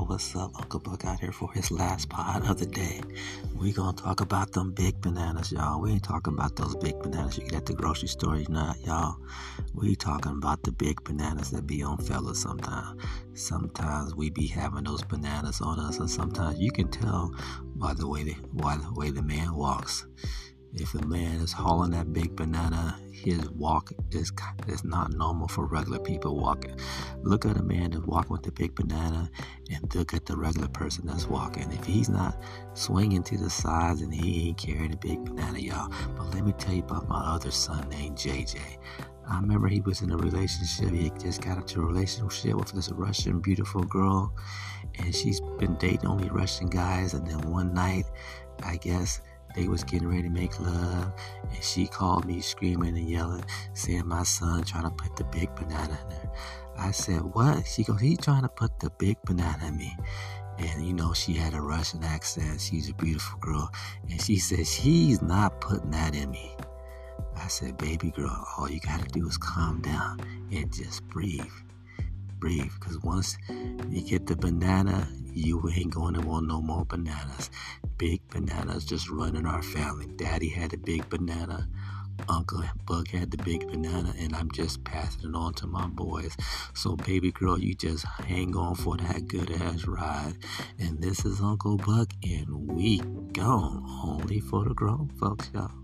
Yo, what's up? Uncle Buck out here for his last pod of the day. We gonna talk about them big bananas, y'all. We ain't talking about those big bananas you get at the grocery store, you know, y'all. We talking about the big bananas that be on fellas sometimes. Sometimes we be having those bananas on us, and sometimes you can tell by the way the man walks. If a man is hauling that big banana, his walk is not normal for regular people walking. Look at a man that's walking with the big banana and look at the regular person that's walking. If he's not swinging to the sides and he ain't carrying a big banana, y'all. But let me tell you about my other son named JJ. I remember he was in a relationship. He just got into a relationship with this Russian beautiful girl. And she's been dating only Russian guys. And then one night, I guess, they was getting ready to make love, and she called me screaming and yelling, saying my son trying to put the big banana in her. I said, what? She goes, he's trying to put the big banana in me. And, you know, she had a Russian accent. She's a beautiful girl. And she said, he's not putting that in me. I said, baby girl, all you got to do is calm down and just breathe. Breathe, because once you get the banana, you ain't going to want no more bananas. Big bananas just running our family. Daddy had a big banana, Uncle Buck had the big banana, and I'm just passing it on to my boys. So baby girl, you just hang on for that good ass ride. And this is Uncle Buck, and we gone only for the grown folks, y'all.